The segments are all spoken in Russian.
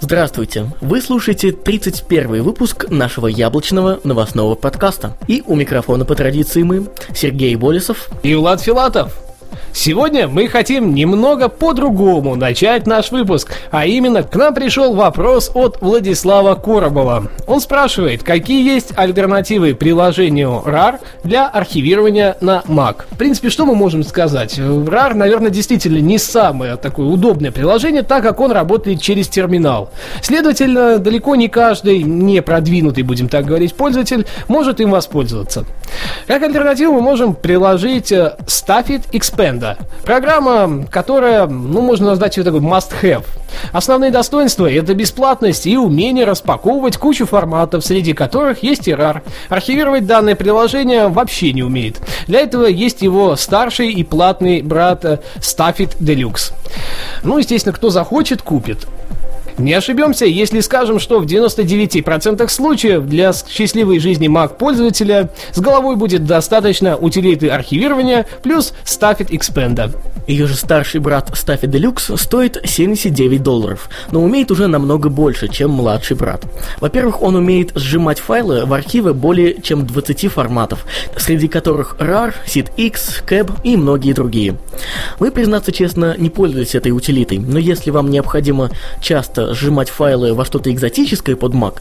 Здравствуйте! Вы слушаете 31-й выпуск нашего яблочного новостного подкаста. И у микрофона по традиции мы, Сергей Болесов и Влад Филатов. Сегодня мы хотим немного по-другому начать наш выпуск, а именно к нам пришел вопрос от Владислава Коробова. Он спрашивает, какие есть альтернативы приложению RAR для архивирования на Mac. В принципе, что мы можем сказать? RAR, наверное, действительно не самое такое удобное приложение, так как он работает через терминал. Следовательно, далеко не каждый непродвинутый, будем так говорить, пользователь может им воспользоваться. Как альтернативу мы можем приложить Stuffit Expand. Программа, которая, можно назвать ее такой must-have. Основные достоинства — это бесплатность и умение распаковывать кучу форматов, среди которых есть и RAR. Архивировать данное приложение вообще не умеет. Для этого есть его старший и платный брат StuffIt Deluxe. Естественно, кто захочет, купит. Не ошибемся, если скажем, что в 99% случаев для счастливой жизни Mac-пользователя с головой будет достаточно утилиты архивирования плюс Stuffit Expand. Ее же старший брат Stuffit Deluxe стоит $79, но умеет уже намного больше, чем младший брат. Во-первых, он умеет сжимать файлы в архивы более чем 20 форматов, среди которых RAR, SITX, CAB и многие другие. Вы, признаться честно, не пользуетесь этой утилитой, но если вам необходимо часто сжимать файлы во что-то экзотическое под Mac,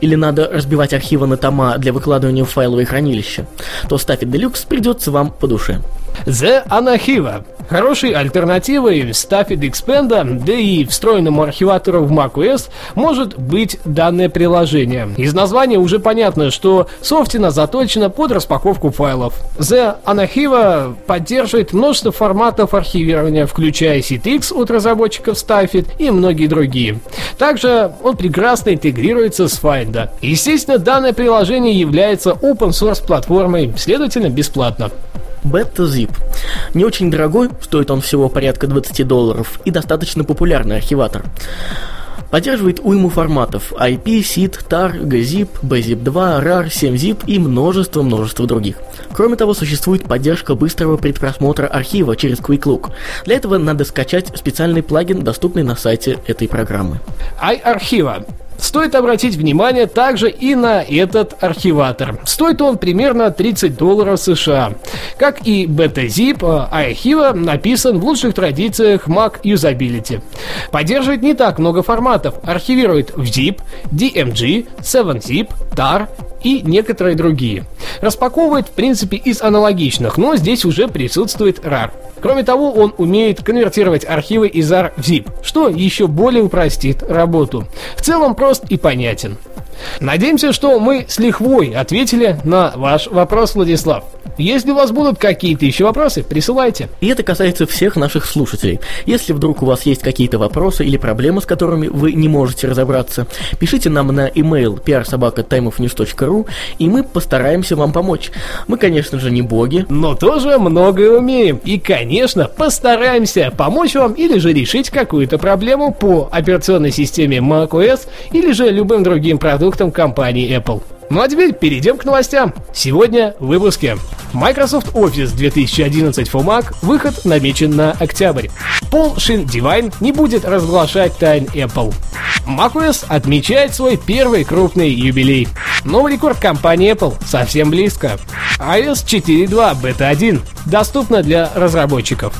или надо разбивать архивы на тома для выкладывания в файловые хранилища, то Stuffit Deluxe придется вам по душе. The Anarchive. Хорошей альтернативой Stuffit Expand, да и встроенному архиватору в macOS, может быть данное приложение. Из названия уже понятно, что софтина заточена под распаковку файлов. The Anarchive поддерживает множество форматов архивирования, включая SITX от разработчиков Stuffit и многие другие. Также он прекрасно интегрируется с Find. Естественно, данное приложение является open-source платформой, следовательно, бесплатно. BetaZip. Не очень дорогой, стоит он всего порядка $20, и достаточно популярный архиватор. Поддерживает уйму форматов: IP, SID, TAR, GZIP, BZIP2, RAR, 7ZIP и множество других. Кроме того, существует поддержка быстрого предпросмотра архива через Quick Look. Для этого надо скачать специальный плагин, доступный на сайте этой программы. iArchiva. Стоит обратить внимание также и на этот архиватор. Стоит он примерно $30 США. Как и BetaZip, iArchiva написан в лучших традициях Mac Usability. Поддерживает не так много форматов. Архивирует в ZIP, DMG, 7ZIP, TAR и некоторые другие. Распаковывает, в принципе, из аналогичных, но здесь уже присутствует RAR. Кроме того, он умеет конвертировать архивы из RAR в ZIP, что еще более упростит работу. В целом прост и понятен. Надеемся, что мы с лихвой ответили на ваш вопрос, Владислав. Если у вас будут какие-то еще вопросы, присылайте. И это касается всех наших слушателей. Если вдруг у вас есть какие-то вопросы или проблемы, с которыми вы не можете разобраться, пишите нам на email pr@timeofnews.ru, и мы постараемся вам помочь. Мы, конечно же, не боги, но тоже многое умеем. И, конечно, постараемся помочь вам или же решить какую-то проблему по операционной системе macOS или же любым другим продуктам компании Apple. А теперь перейдем к новостям. Сегодня в выпуске: Microsoft Office 2011 for Mac, выход намечен на октябрь. Пол Шин Девайн не будет разглашать тайн Apple. macOS отмечает свой первый крупный юбилей. Новый рекорд компании Apple совсем близко. iOS 4.2 Beta 1 доступна для разработчиков.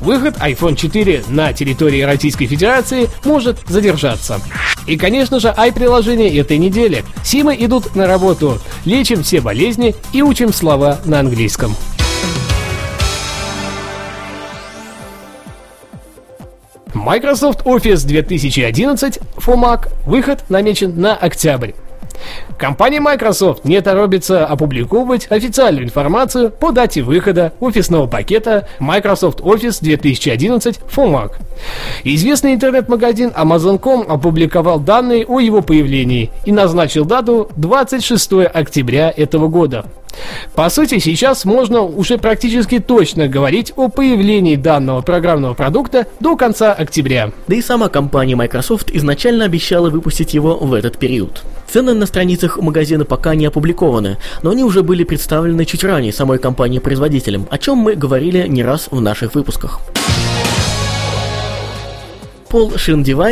Выход iPhone 4 на территории Российской Федерации может задержаться. И, конечно же, i-приложение этой недели. Симы идут на работу. Лечим все болезни и учим слова на английском. Microsoft Office 2011 for Mac. Выход намечен на октябрь. Компания Microsoft не торопится опубликовывать официальную информацию по дате выхода офисного пакета Microsoft Office 2011 for Mac. Известный интернет-магазин Amazon.com опубликовал данные о его появлении и назначил дату 26 октября этого года. По сути, сейчас можно уже практически точно говорить о появлении данного программного продукта до конца октября. Да и сама компания Microsoft изначально обещала выпустить его в этот период. Цены на страницах магазина пока не опубликованы, но они уже были представлены чуть ранее самой компанией-производителем, о чем мы говорили не раз в наших выпусках. Пол Шин Девайн